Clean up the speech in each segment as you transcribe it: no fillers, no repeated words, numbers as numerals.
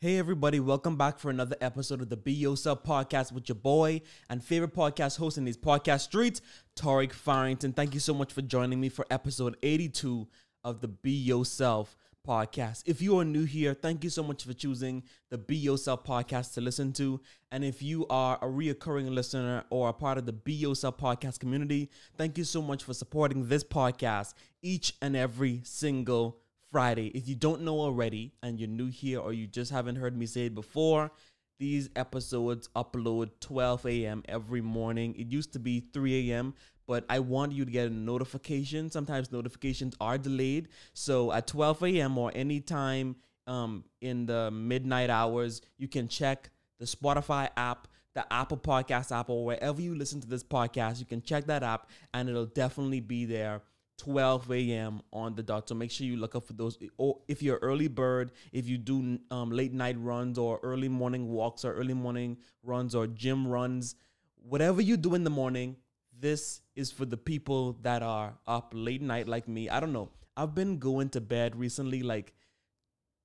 Hey everybody, welcome back for another episode of the Be Yourself Podcast with your boy and favorite podcast host in these podcast streets, Torique Farrington. Thank you so much for joining me for episode 82 of the Be Yourself Podcast. If you are new here, thank you so much for choosing the Be Yourself Podcast to listen to. And if you are a reoccurring listener or a part of the Be Yourself Podcast community, thank you so much for supporting this podcast each and every single day. Friday. If you don't know already and you're new here or you just haven't heard me say it before, these episodes upload 12 a.m. every morning. It used to be 3 a.m., but I want you to get a notification. Sometimes notifications are delayed. So at 12 a.m. or any time in the midnight hours, you can check the Spotify app, the Apple Podcast app, or wherever you listen to this podcast. You can check that app and it'll definitely be there 12 a.m. on the dot. So make sure you look up for those. Or if you're early bird, if you do late night runs or early morning walks or early morning runs or gym runs, whatever you do in the morning, this is for the people that are up late night like me. I don't know. I've been going to bed recently like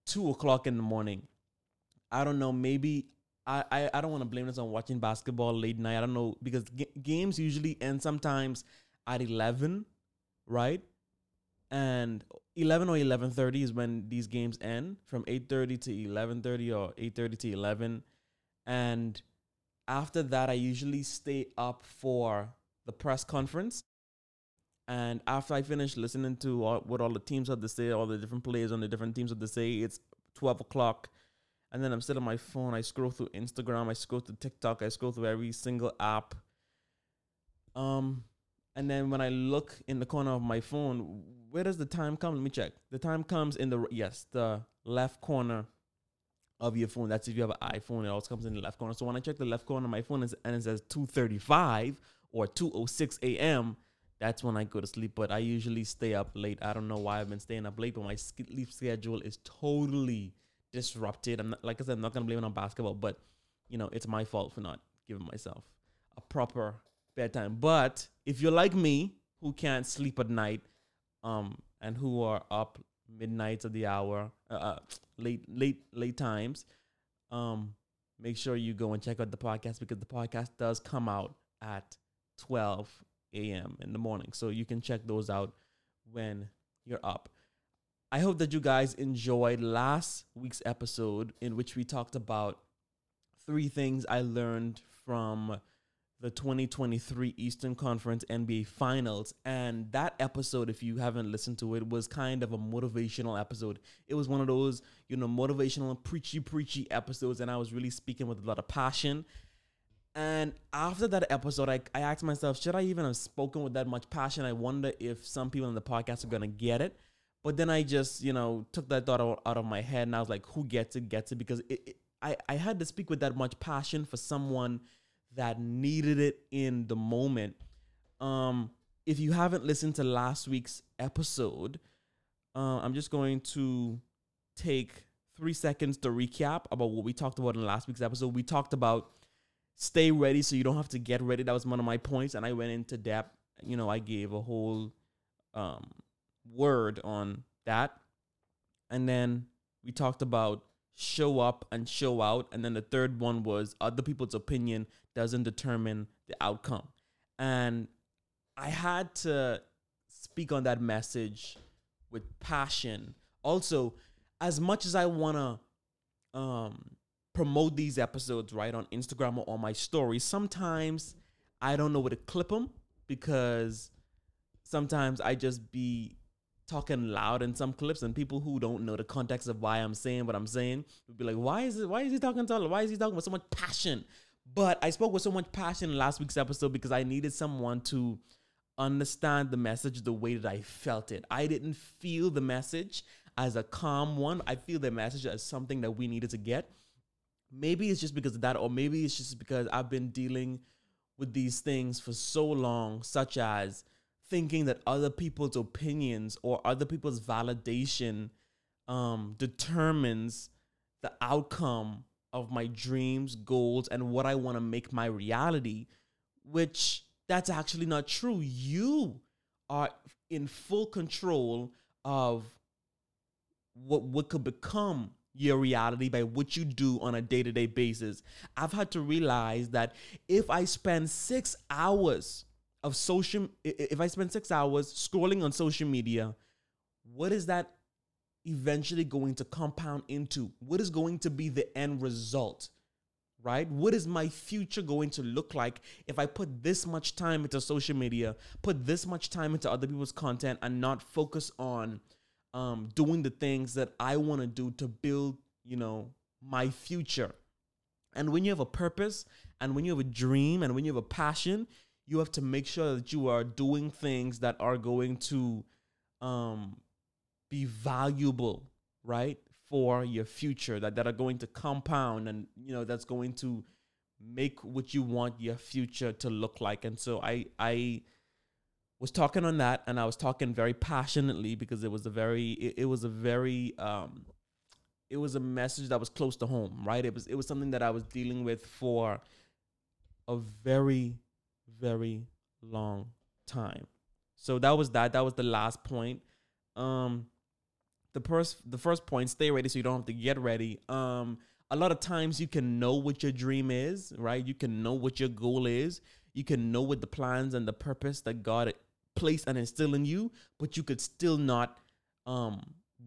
2 o'clock in the morning. I don't know. Maybe I don't want to blame this on watching basketball late night. I don't know, because games usually end sometimes at 11. Right? And 11 or 11:30 is when these games end, from 8:30 to 11:30 or 8:30 to 11. And after that, I usually stay up for the press conference. And after I finish listening to what all the teams have to say, all the different players on the different teams have to say, it's 12 o'clock. And then I'm sitting on my phone. I scroll through Instagram. I scroll through TikTok. I scroll through every single app. And then when I look in the corner of my phone, where does the time come? Let me check. The time comes in the left corner of your phone. That's if you have an iPhone, it always comes in the left corner. So when I check the left corner of my phone and it says 2:35 or 2:06 a.m., that's when I go to sleep. But I usually stay up late. I don't know why I've been staying up late, but my sleep schedule is totally disrupted. Like I said, I'm not going to blame it on basketball, but, you know, it's my fault for not giving myself a proper bedtime. But if you're like me, who can't sleep at night, and who are up midnights of the hour, late times, make sure you go and check out the podcast, because the podcast does come out at 12 a.m. in the morning. So you can check those out when you're up. I hope that you guys enjoyed last week's episode, in which we talked about 3 things I learned from the 2023 Eastern Conference NBA Finals. And that episode, if you haven't listened to it, was kind of a motivational episode. It was one of those, you know, motivational, preachy episodes. And I was really speaking with a lot of passion. And after that episode, I asked myself, should I even have spoken with that much passion? I wonder if some people in the podcast are going to get it. But then I just, you know, took that thought out of my head. And I was like, who gets it? Because I had to speak with that much passion for someone that needed it in the moment. If you haven't listened to last week's episode, I'm just going to take 3 seconds to recap about what we talked about in last week's episode. We talked about stay ready so you don't have to get ready. That was one of my points, and I went into depth. You know, I gave a whole word on that. And then we talked about show up and show out. And then the third one was other people's opinion doesn't determine the outcome. And I had to speak on that message with passion. Also, as much as I want to promote these episodes, right, on Instagram or on my stories, sometimes I don't know where to clip them, because sometimes I just be talking loud in some clips, and people who don't know the context of why I'm saying what I'm saying would be like, why is he talking with so much passion? But I spoke with so much passion in last week's episode because I needed someone to understand the message the way that I felt it. I didn't feel the message as a calm one. I feel the message as something that we needed to get. Maybe it's just because of that, or maybe it's just because I've been dealing with these things for so long, such as thinking that other people's opinions or other people's validation determines the outcome of my dreams, goals, and what I want to make my reality, which that's actually not true. You are in full control of what could become your reality by what you do on a day-to-day basis. I've had to realize that if I spend 6 hours of scrolling on social media, what is that eventually going to compound into? What is going to be the end result, right? What is my future going to look like if I put this much time into social media, put this much time into other people's content, and not focus on doing the things that I want to do to build, you know, my future? And when you have a purpose, and when you have a dream, and when you have a passion, you have to make sure that you are doing things that are going to be valuable, right, for your future, that are going to compound, and, you know, that's going to make what you want your future to look like. And so I was talking on that, and I was talking very passionately because it was a message that was close to home, right? It was something that I was dealing with for a very, very long time. So that was the last point. The first point, stay ready so you don't have to get ready. A lot of times you can know what your dream is, right? You can know what your goal is. You can know what the plans and the purpose that God placed and instilled in you, but you could still not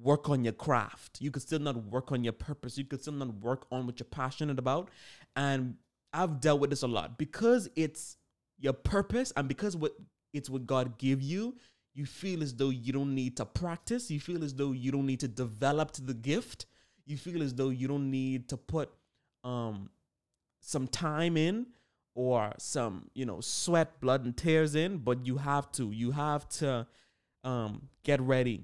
work on your craft. You could still not work on your purpose. You could still not work on what you're passionate about. And I've dealt with this a lot because it's your purpose, and because it's what God gave you, you feel as though you don't need to practice. You feel as though you don't need to develop the gift. You feel as though you don't need to put some time in, or some, you know, sweat, blood, and tears in, but you have to. You have to get ready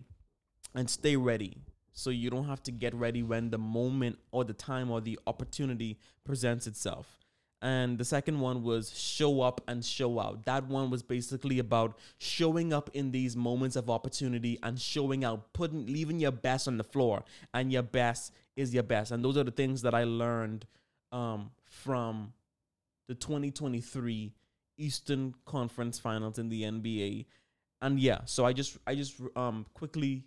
and stay ready so you don't have to get ready when the moment or the time or the opportunity presents itself. And the second one was show up and show out. That one was basically about showing up in these moments of opportunity and showing out, leaving your best on the floor, and your best is your best. And those are the things that I learned from the 2023 Eastern Conference Finals in the NBA. And yeah, so I just quickly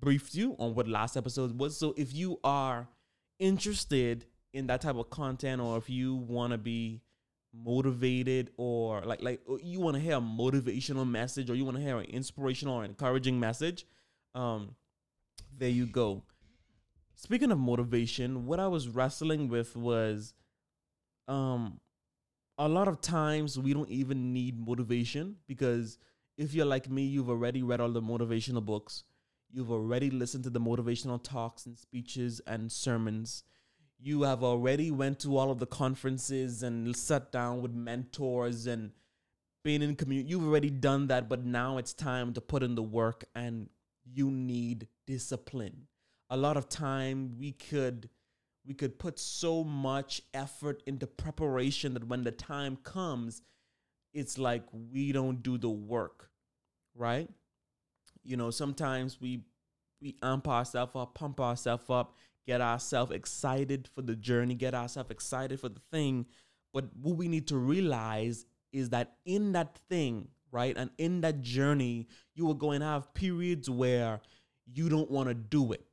briefed you on what last episode was. So if you are interested in that type of content, or if you want to be motivated, or like you want to hear a motivational message, or you want to hear an inspirational or encouraging message, there you go. Speaking of motivation, what I was wrestling with was a lot of times we don't even need motivation, because if you're like me, you've already read all the motivational books. You've already listened to the motivational talks and speeches and sermons. You have already went to all of the conferences and sat down with mentors and been in community. You've already done that, but now it's time to put in the work, and you need discipline. A lot of time we could put so much effort into preparation that when the time comes, it's like we don't do the work, right? You know, sometimes we amp ourselves up, pump ourselves up, get ourselves excited for the journey, get ourselves excited for the thing. But what we need to realize is that in that thing, right, and in that journey, you are going to have periods where you don't want to do it.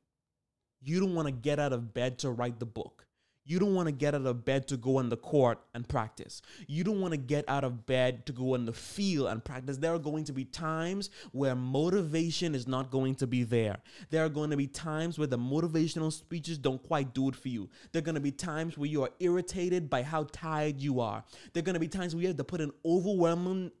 You don't want to get out of bed to write the book. You don't want to get out of bed to go on the court and practice. You don't want to get out of bed to go on the field and practice. There are going to be times where motivation is not going to be there. There are going to be times where the motivational speeches don't quite do it for you. There are going to be times where you are irritated by how tired you are. There are going to be times where you have to put an overwhelming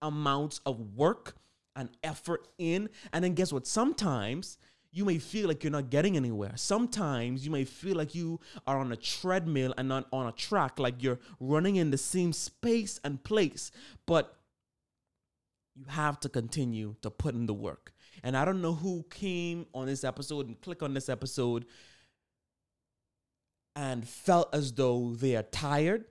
amount of work and effort in. And then guess what? Sometimes you may feel like you're not getting anywhere. Sometimes you may feel like you are on a treadmill and not on a track, like you're running in the same space and place, but you have to continue to put in the work. And I don't know who came on this episode and clicked on this episode and felt as though they are tired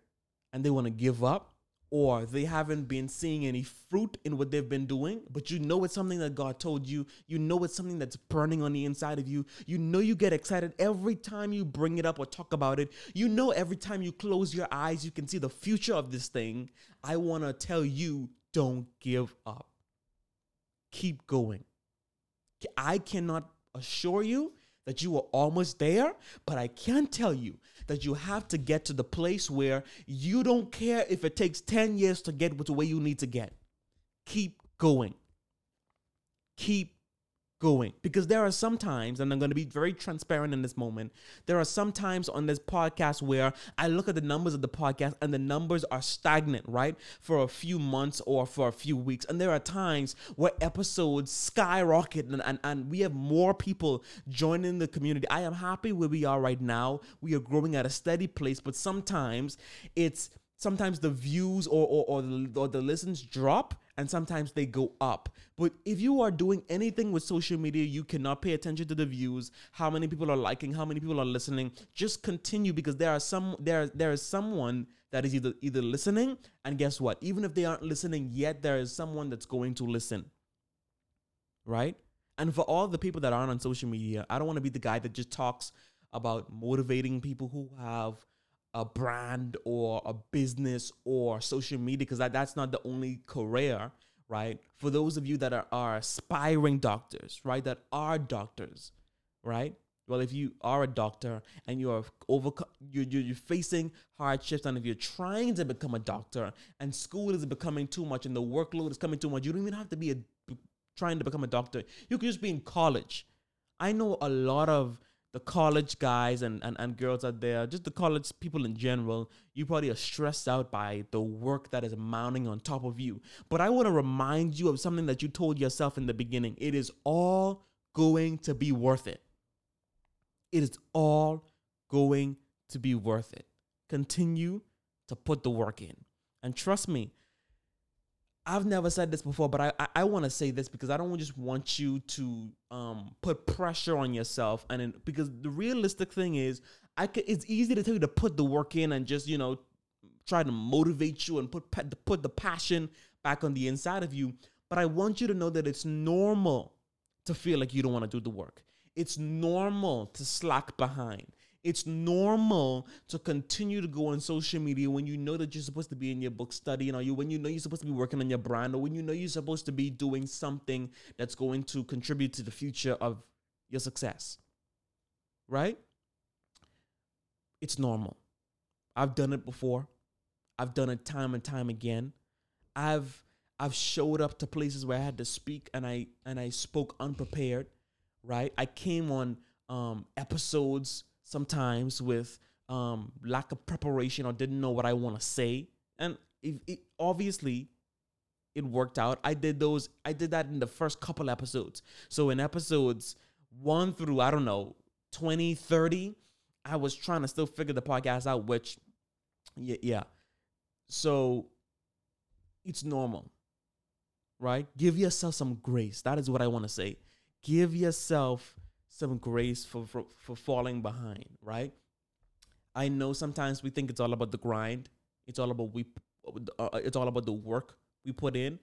and they want to give up, or they haven't been seeing any fruit in what they've been doing, but you know it's something that God told you. You know it's something that's burning on the inside of you. You know you get excited every time you bring it up or talk about it. You know every time you close your eyes, you can see the future of this thing. I want to tell you, don't give up. Keep going. I cannot assure you that you were almost there, but I can tell you that you have to get to the place where you don't care if it takes 10 years to get to where you need to get. Keep going. Keep going. Because there are some times, and I'm going to be very transparent in this moment, there are some times on this podcast where I look at the numbers of the podcast and the numbers are stagnant, right? For a few months or for a few weeks. And there are times where episodes skyrocket and we have more people joining the community. I am happy where we are right now. We are growing at a steady place, but sometimes the views or the listens drop. And sometimes they go up. But if you are doing anything with social media, you cannot pay attention to the views, how many people are liking, how many people are listening. Just continue, because there is someone that is either listening, and guess what? Even if they aren't listening yet, there is someone that's going to listen, right? And for all the people that aren't on social media, I don't want to be the guy that just talks about motivating people who have a brand or a business or social media, because that's not the only career, right? For those of you that are aspiring doctors, right? That are doctors, right? Well, if you are a doctor and you're facing hardships, and if you're trying to become a doctor and school is becoming too much and the workload is coming too much, you don't even have to be trying to become a doctor. You could just be in college. I know a lot of the college guys and girls out there, just the college people in general, you probably are stressed out by the work that is mounting on top of you. But I want to remind you of something that you told yourself in the beginning. It is all going to be worth it. It is all going to be worth it. Continue to put the work in. And trust me, I've never said this before, but I want to say this because I don't just want you to put pressure on yourself. Because the realistic thing is, it's easy to tell you to put the work in and just, try to motivate you and put the passion back on the inside of you. But I want you to know that it's normal to feel like you don't want to do the work. It's normal to slack behind. It's normal to continue to go on social media when you know that you're supposed to be in your book studying, or when you know you're supposed to be working on your brand, or when you know you're supposed to be doing something that's going to contribute to the future of your success, right? It's normal. I've done it before. I've done it time and time again. I've showed up to places where I had to speak and I spoke unprepared, right? I came on episodes sometimes with lack of preparation, or didn't know what I want to say. And obviously it worked out. I did that in the first couple episodes. So in episodes 1 through, I don't know, 20, 30, I was trying to still figure the podcast out, which, yeah. So it's normal, right? Give yourself some grace. That is what I want to say. Give yourself some grace for falling behind, right? I know sometimes we think it's all about the grind. It's all about the work we put in,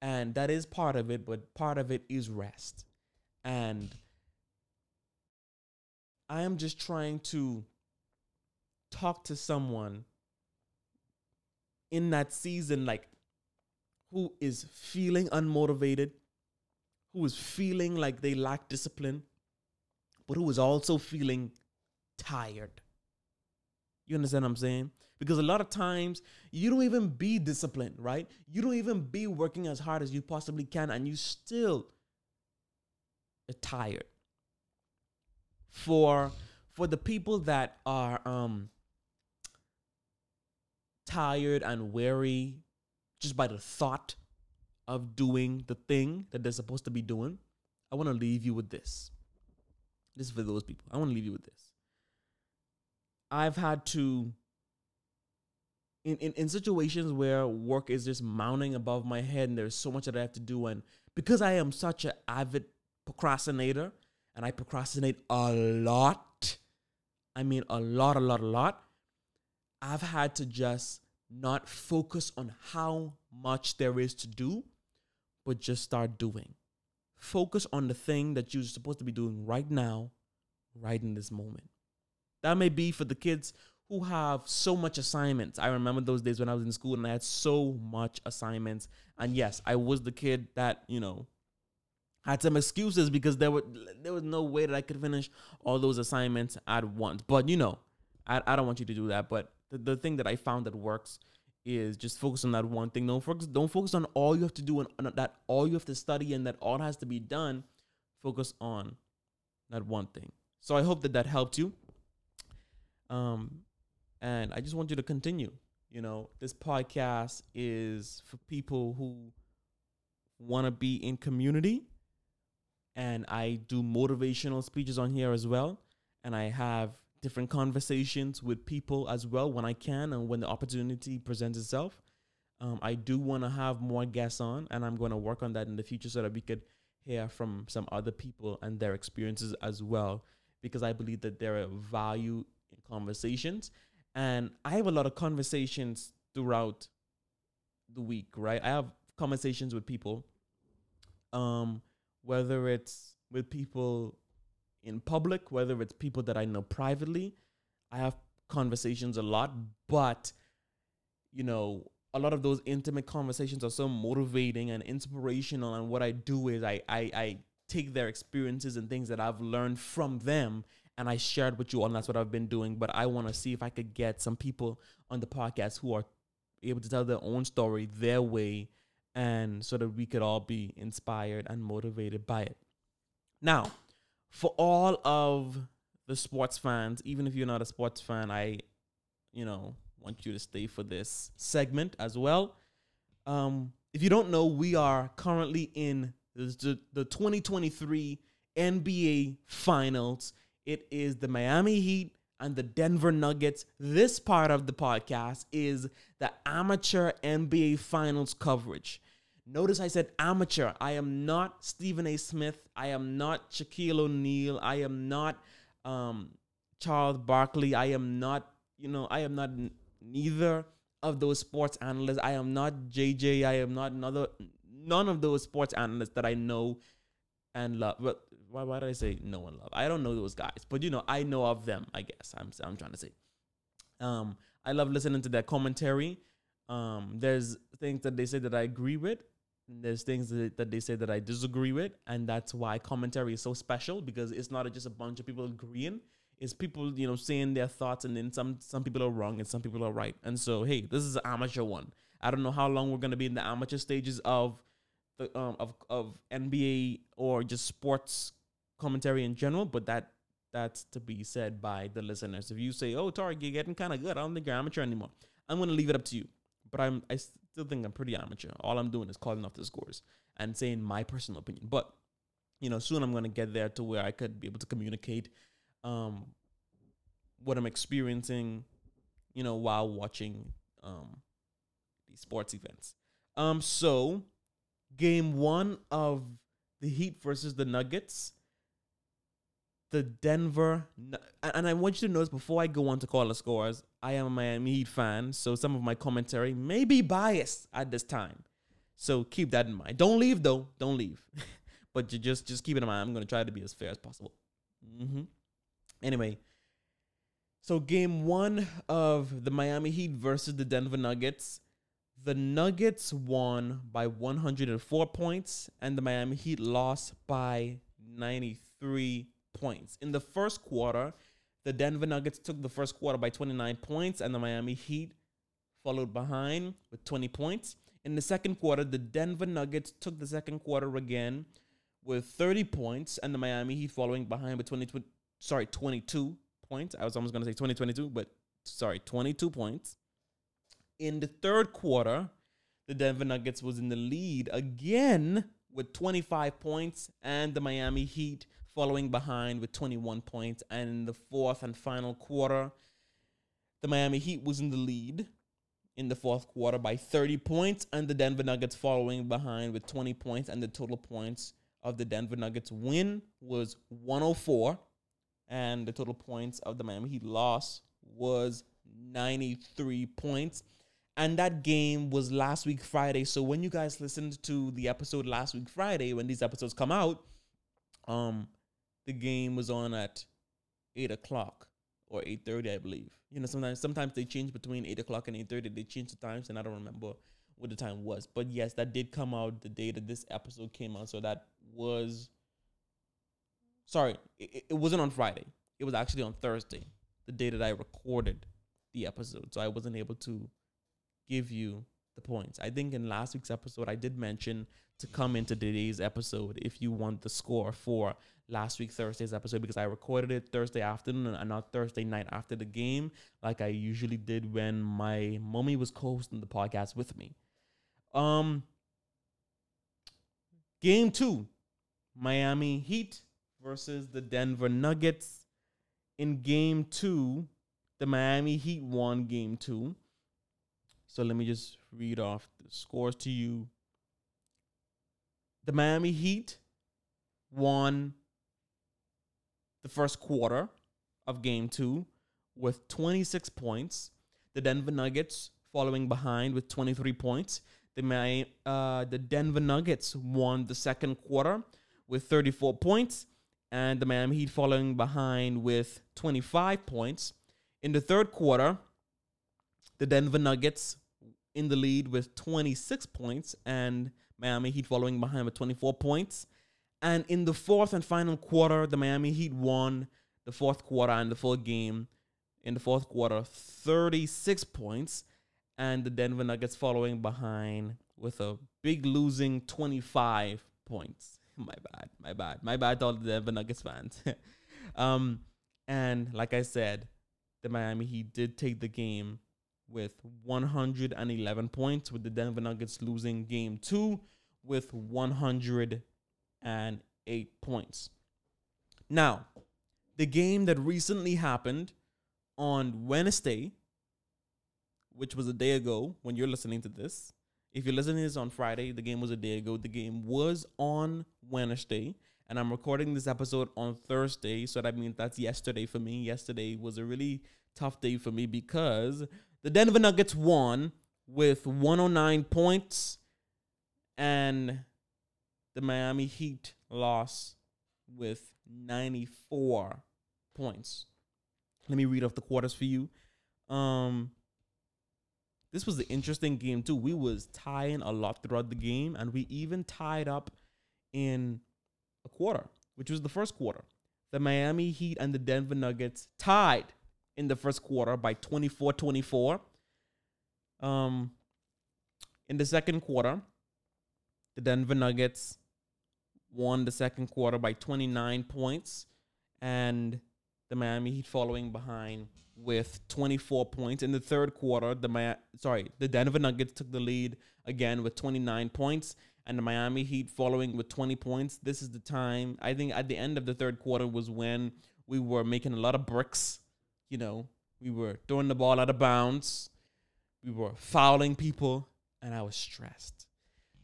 and that is part of it. But part of it is rest, and I am just trying to talk to someone in that season, like, who is feeling unmotivated, who is feeling like they lack discipline, but who is also feeling tired. You understand what I'm saying? Because a lot of times, you don't even be disciplined, right? You don't even be working as hard as you possibly can, and you still are tired. For the people that are tired and weary just by the thought of doing the thing that they're supposed to be doing, I want to leave you with this. This is for those people. I want to leave you with this. I've had to, in situations where work is just mounting above my head and there's so much that I have to do, and because I am such an avid procrastinator, and I procrastinate a lot, I mean a lot, I've had to just not focus on how much there is to do, but just start doing. Focus on the thing that you're supposed to be doing right now, right in this moment. That may be for the kids who have so much assignments. I remember those days when I was in school and I had so much assignments. And yes, I was the kid that, had some excuses because there was no way that I could finish all those assignments at once. But, you know, I don't want you to do that. But the thing that I found that works is just focus on that one thing. Don't focus on all you have to do and that all you have to study and that all has to be done. Focus on that one thing. So I hope that helped you. And I just want you to continue. You know, this podcast is for people who want to be in community. And I do motivational speeches on here as well. And I have different conversations with people as well when I can and when the opportunity presents itself. I do want to have more guests on, and I'm going to work on that in the future so that we could hear from some other people and their experiences as well, because I believe that there are value in conversations. And I have a lot of conversations throughout the week, right? I have conversations with people, whether it's with people in public, whether it's people that I know privately. I have conversations a lot, but, you know, a lot of those intimate conversations are so motivating and inspirational. And what I do is I take their experiences and things that I've learned from them, and I share it with you all, and that's what I've been doing. But I want to see if I could get some people on the podcast who are able to tell their own story their way, and so that we could all be inspired and motivated by it. Now, for all of the sports fans, even if you're not a sports fan, I, you know, want you to stay for this segment as well. If you don't know, we are currently in the 2023 NBA Finals. It is the Miami Heat and the Denver Nuggets. This part of the podcast is the amateur NBA Finals coverage. Notice I said amateur. I am not Stephen A. Smith. I am not Shaquille O'Neal. I am not Charles Barkley. I am not, you know, I am not neither of those sports analysts. I am not JJ. I am not none of those sports analysts that I know and love. But why did I say know and love? I don't know those guys, but you know, I know of them, I guess I'm trying to say. I love listening to their commentary. There's things that they say that I agree with. There's things that they say that I disagree with. And that's why commentary is so special, because it's not just a bunch of people agreeing. It's people, you know, saying their thoughts, and then some people are wrong and some people are right. And so, hey, this is an amateur one. I don't know how long we're going to be in the amateur stages of the of NBA or just sports commentary in general, but that's to be said by the listeners. If you say, "Oh, Torique, you're getting kind of good," I don't think you're amateur anymore. I'm going to leave it up to you. But I still think I'm pretty amateur. All I'm doing is calling off the scores and saying my personal opinion. But, you know, soon I'm going to get there to where I could be able to communicate what I'm experiencing, you know, while watching these sports events. So game one of the Heat versus the Nuggets, the Denver, and I want you to notice before I go on to call the scores, I am a Miami Heat fan, so some of my commentary may be biased at this time. So keep that in mind. Don't leave, though. Don't leave. But you just keep it in mind. I'm going to try to be as fair as possible. Anyway, so game one of the Miami Heat versus the Denver Nuggets. The Nuggets won by 104 points, and the Miami Heat lost by 93 points. In the first quarter, the Denver Nuggets took the first quarter by 29 points, and the Miami Heat followed behind with 20 points. In the second quarter, the Denver Nuggets took the second quarter again with 30 points, and the Miami Heat following behind with 22 points. I was almost going to say 22, but sorry, 22 points. In the third quarter, the Denver Nuggets was in the lead again with 25 points, and the Miami Heat following behind with 21 points. And in the fourth and final quarter, the Miami Heat was in the lead in the fourth quarter by 30 points, and the Denver Nuggets following behind with 20 points. And the total points of the Denver Nuggets win was 104, and the total points of the Miami Heat loss was 93 points. And that game was last week Friday. So when you guys listened to the episode last week Friday, when these episodes come out, the game was on at 8 o'clock or 8:30, I believe. You know, sometimes they change between 8 o'clock and 8:30. They change the times, and I don't remember what the time was. But yes, that did come out the day that this episode came out. So that was, sorry, it wasn't on Friday. It was actually on Thursday, the day that I recorded the episode. So I wasn't able to give you the points. I think in last week's episode, I did mention to come into today's episode if you want the score for last week Thursday's episode, because I recorded it Thursday afternoon and not Thursday night after the game, like I usually did when my mommy was co-hosting the podcast with me. Game 2, Miami Heat versus the Denver Nuggets. In game 2, the Miami Heat won game 2. So let me just read off the scores to you. The Miami Heat won the first quarter of game 2 with 26 points. The Denver Nuggets following behind with 23 points. The Denver Nuggets won the second quarter with 34 points. And the Miami Heat following behind with 25 points. In the third quarter, the Denver Nuggets in the lead with 26 points and Miami Heat following behind with 24 points. And in the fourth and final quarter, the Miami Heat won the fourth quarter and the full game. In the fourth quarter, 36 points. And the Denver Nuggets following behind with a big losing 25 points. My bad to all the Denver Nuggets fans. And like I said, the Miami Heat did take the game with 111 points, with the Denver Nuggets losing game 2 with 108 points. Now, the game that recently happened on Wednesday, which was a day ago when you're listening to this. If you're listening to this on Friday, the game was a day ago. The game was on Wednesday, and I'm recording this episode on Thursday, so that means that's yesterday for me. Yesterday was a really tough day for me because the Denver Nuggets won with 109 points, and the Miami Heat lost with 94 points. Let me read off the quarters for you. This was an interesting game, too. We was tying a lot throughout the game, and we even tied up in a quarter, which was the first quarter. The Miami Heat and the Denver Nuggets tied in the first quarter by 24-24. In the second quarter, the Denver Nuggets won the second quarter by 29 points, and the Miami Heat following behind with 24 points. In the third quarter, the Denver Nuggets took the lead again with 29 points, and the Miami Heat following with 20 points. This is the time, I think at the end of the third quarter was when we were making a lot of bricks. You know, we were throwing the ball out of bounds. We were fouling people, and I was stressed.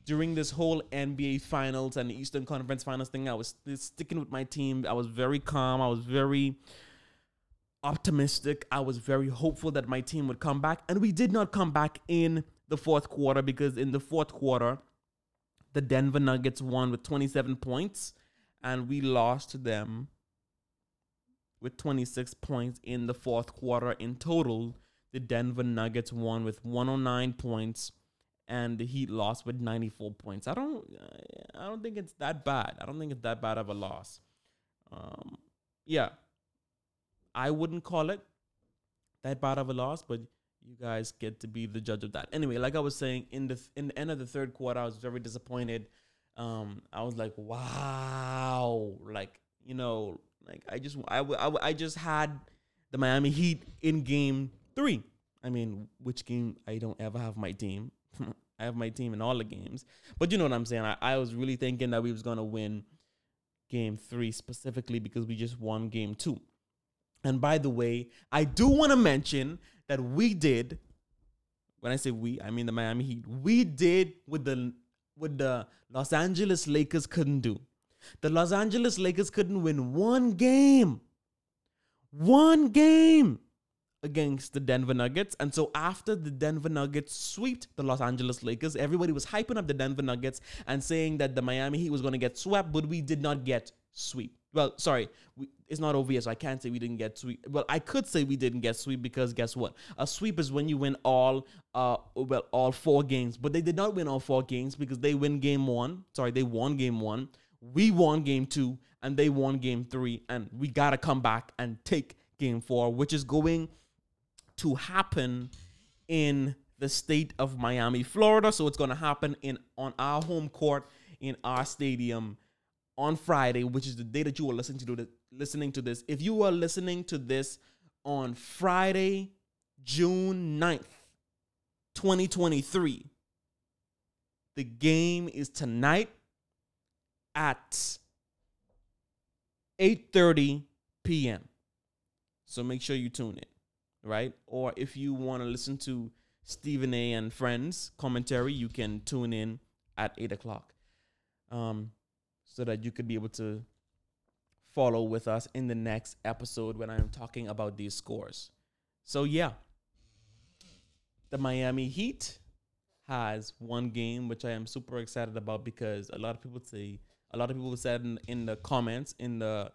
During this whole NBA Finals and the Eastern Conference Finals thing, I was sticking with my team. I was very calm. I was very optimistic. I was very hopeful that my team would come back. And we did not come back in the fourth quarter, because in the fourth quarter, the Denver Nuggets won with 27 points. And we lost to them with 26 points in the fourth quarter. In total, the Denver Nuggets won with 109 points. And the Heat lost with 94 points. I don't think it's that bad. I don't think it's that bad of a loss. Yeah, I wouldn't call it that bad of a loss, but you guys get to be the judge of that. Anyway, like I was saying, in the end of the third quarter, I was very disappointed. I was like, wow, like, you know, like I just had the Miami Heat in game 3. I mean, which game I don't ever have my team. I have my team in all the games. But you know what I'm saying? I was really thinking that we was going to win game 3 specifically because we just won game 2. And by the way, I do want to mention that we did, when I say we, I mean the Miami Heat, we did what the Los Angeles Lakers couldn't do. The Los Angeles Lakers couldn't win one game against the Denver Nuggets. And so after the Denver Nuggets swept the Los Angeles Lakers, everybody was hyping up the Denver Nuggets and saying that the Miami Heat was going to get swept, but we did not get swept. Well, sorry, it's not obvious. I can't say we didn't get sweep. Well, I could say we didn't get sweep because guess what? A sweep is when you win all 4 games. But they did not win all 4 games because they win game one. Sorry, they won game one. We won game 2 and they won game 3. And we got to come back and take game 4, which is going to happen in the state of Miami, Florida. So it's going to happen on our home court in our stadium on Friday, which is the day that you are listening to this. If you are listening to this on Friday, June 9th, 2023, the game is tonight at 8:30 p.m. So make sure you tune in, right? Or if you want to listen to Stephen A. and Friends commentary, you can tune in at 8 o'clock. So that you could be able to follow with us in the next episode when I'm talking about these scores. So, yeah, the Miami Heat has one game, which I am super excited about because a lot of people said in the comments, in the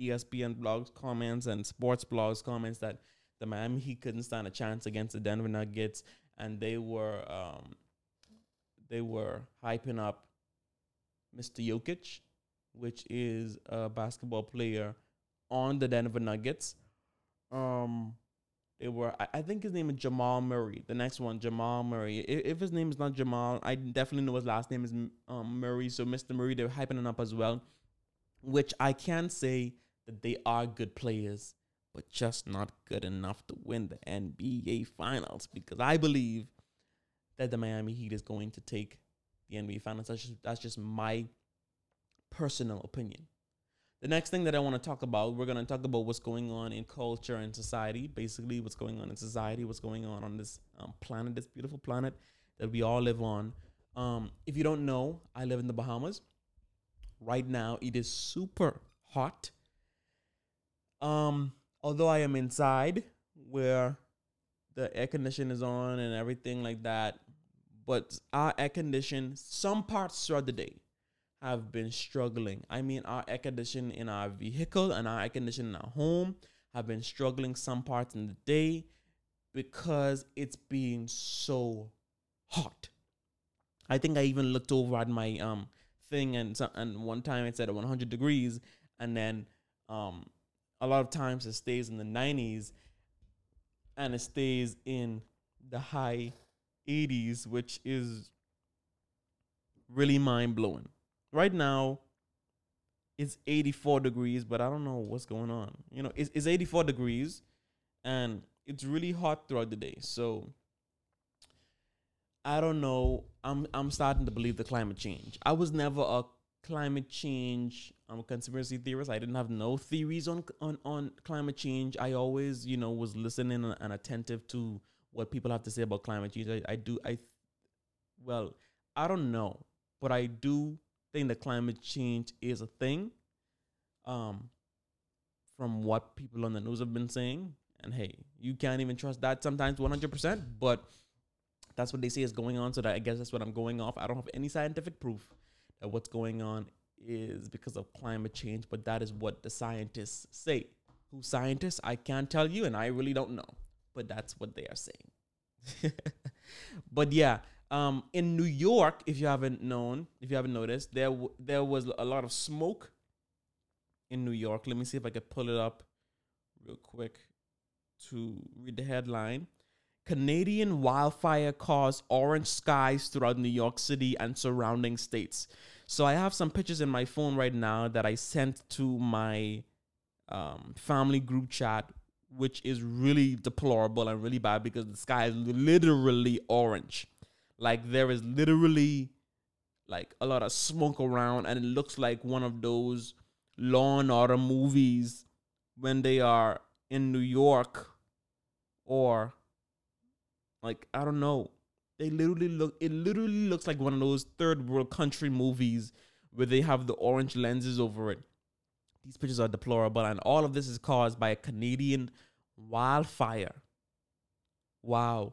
ESPN blogs comments and sports blogs comments that the Miami Heat couldn't stand a chance against the Denver Nuggets, and they were hyping up Mr. Jokic, which is a basketball player on the Denver Nuggets. I think his name is Jamal Murray. The next one, Jamal Murray. If his name is not Jamal, I definitely know his last name is Murray. So Mr. Murray, they're hyping him up as well, which I can say that they are good players, but just not good enough to win the NBA Finals because I believe that the Miami Heat is going to take the NBA Finals. That's just my personal opinion. The next thing that I want to talk about, we're going to talk about what's going on in culture and society, basically what's going on in society, what's going on this planet, this beautiful planet that we all live on. If you don't know, I live in the Bahamas. Right now, it is super hot. Although I am inside where the air condition is on and everything like that, but our air condition, some parts throughout the day, have been struggling. I mean, our air condition in our vehicle and our air condition in our home have been struggling some parts in the day because it's being so hot. I think I even looked over at my thing and one time it said 100 degrees, and then a lot of times it stays in the 90s and it stays in the high 80s, which is really mind-blowing. Right now, it's 84 degrees, but I don't know what's going on. You know, it's 84 degrees, and it's really hot throughout the day. So, I don't know. I'm starting to believe the climate change. I was never a climate change conspiracy theorist. I didn't have no theories on climate change. I always, you know, was listening and attentive to what people have to say about climate change. I don't know, but I do think that climate change is a thing, from what people on the news have been saying. And hey, you can't even trust that sometimes 100%, but that's what they say is going on. So that, I guess that's what I'm going off. I don't have any scientific proof that what's going on is because of climate change, but that is what the scientists say. Who scientists? I can't tell you, and I really don't know. But that's what they are saying. But yeah, in New York, if you haven't noticed, there was a lot of smoke in New York. Let me see if I could pull it up real quick to read the headline. Canadian wildfire caused orange skies throughout New York City and surrounding states. So I have some pictures in my phone right now that I sent to my family group chat, which is really deplorable and really bad because the sky is literally orange. Like, there is literally, like, a lot of smoke around, and it looks like one of those Law and Order movies when they are in New York, or, like, I don't know. It literally looks like one of those third world country movies where they have the orange lenses over it. These pictures are deplorable, and all of this is caused by a Canadian wildfire. Wow.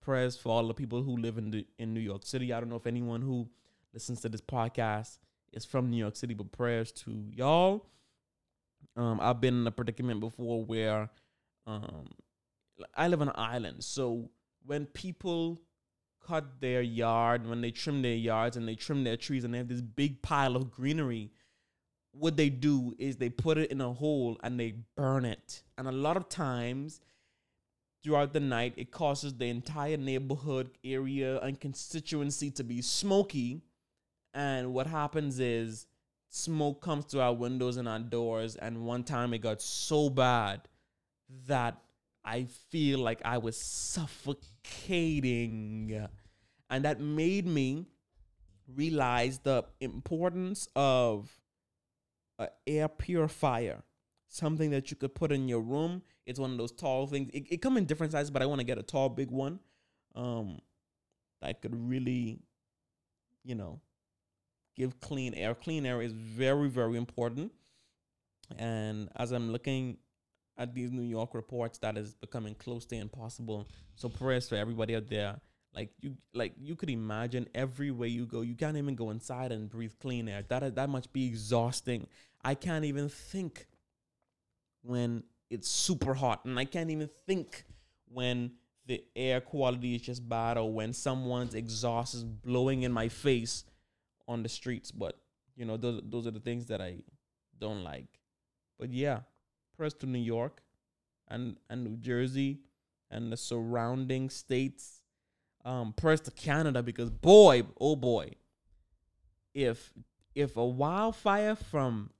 Prayers for all the people who live in New York City. I don't know if anyone who listens to this podcast is from New York City, but prayers to y'all. I've been in a predicament before where I live on an island. So when people cut their yard, when they trim their yards and they trim their trees and they have this big pile of greenery, what they do is they put it in a hole and they burn it. And a lot of times throughout the night, it causes the entire neighborhood, area, and constituency to be smoky. And what happens is smoke comes through our windows and our doors. And one time it got so bad that I feel like I was suffocating. And that made me realize the importance of an air purifier, something that you could put in your room. It's one of those tall things. It comes in different sizes, but I want to get a tall, big one that could really, you know, give clean air. Clean air is very, very important. And as I'm looking at these New York reports, that is becoming close to impossible. So prayers for everybody out there. Like you could imagine, everywhere you go, you can't even go inside and breathe clean air. That must be exhausting. I can't even think when it's super hot, and I can't even think when the air quality is just bad, or when someone's exhaust is blowing in my face on the streets. But you know, those are the things that I don't like. But yeah, prayers to New York and New Jersey and the surrounding states. Prayers to Canada, because boy, oh boy, if a wildfire from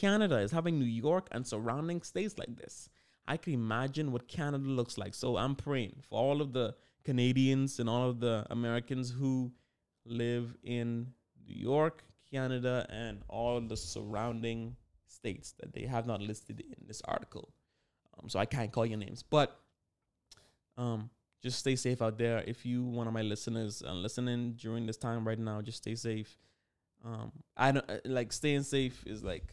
Canada is having New York and surrounding states like this, I can imagine what Canada looks like. So I'm praying for all of the Canadians and all of the Americans who live in New York, Canada, and all the surrounding states that they have not listed in this article. So I can't call your names, but just stay safe out there. If you, one of my listeners, listening during this time right now, just stay safe. I don't like staying safe is like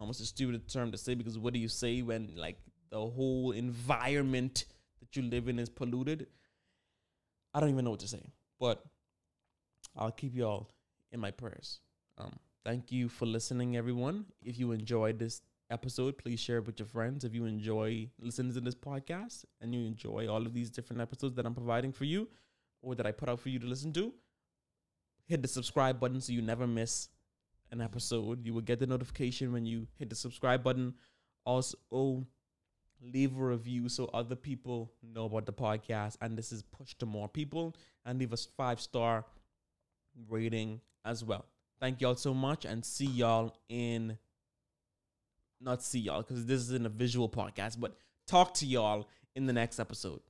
almost a stupid term to say, because what do you say when like the whole environment that you live in is polluted? I don't even know what to say, but I'll keep y'all in my prayers. Thank you for listening, everyone. If you enjoyed this episode, please share it with your friends. If you enjoy listening to this podcast and you enjoy all of these different episodes that I'm providing for you, or that I put out for you to listen to, hit the subscribe button so you never miss an episode. You will get the notification when you hit the subscribe button. Also, leave a review so other people know about the podcast and this is pushed to more people, and leave a 5-star rating as well. Thank y'all so much, and see y'all in... Not see y'all, because this is in a visual podcast, but talk to y'all in the next episode.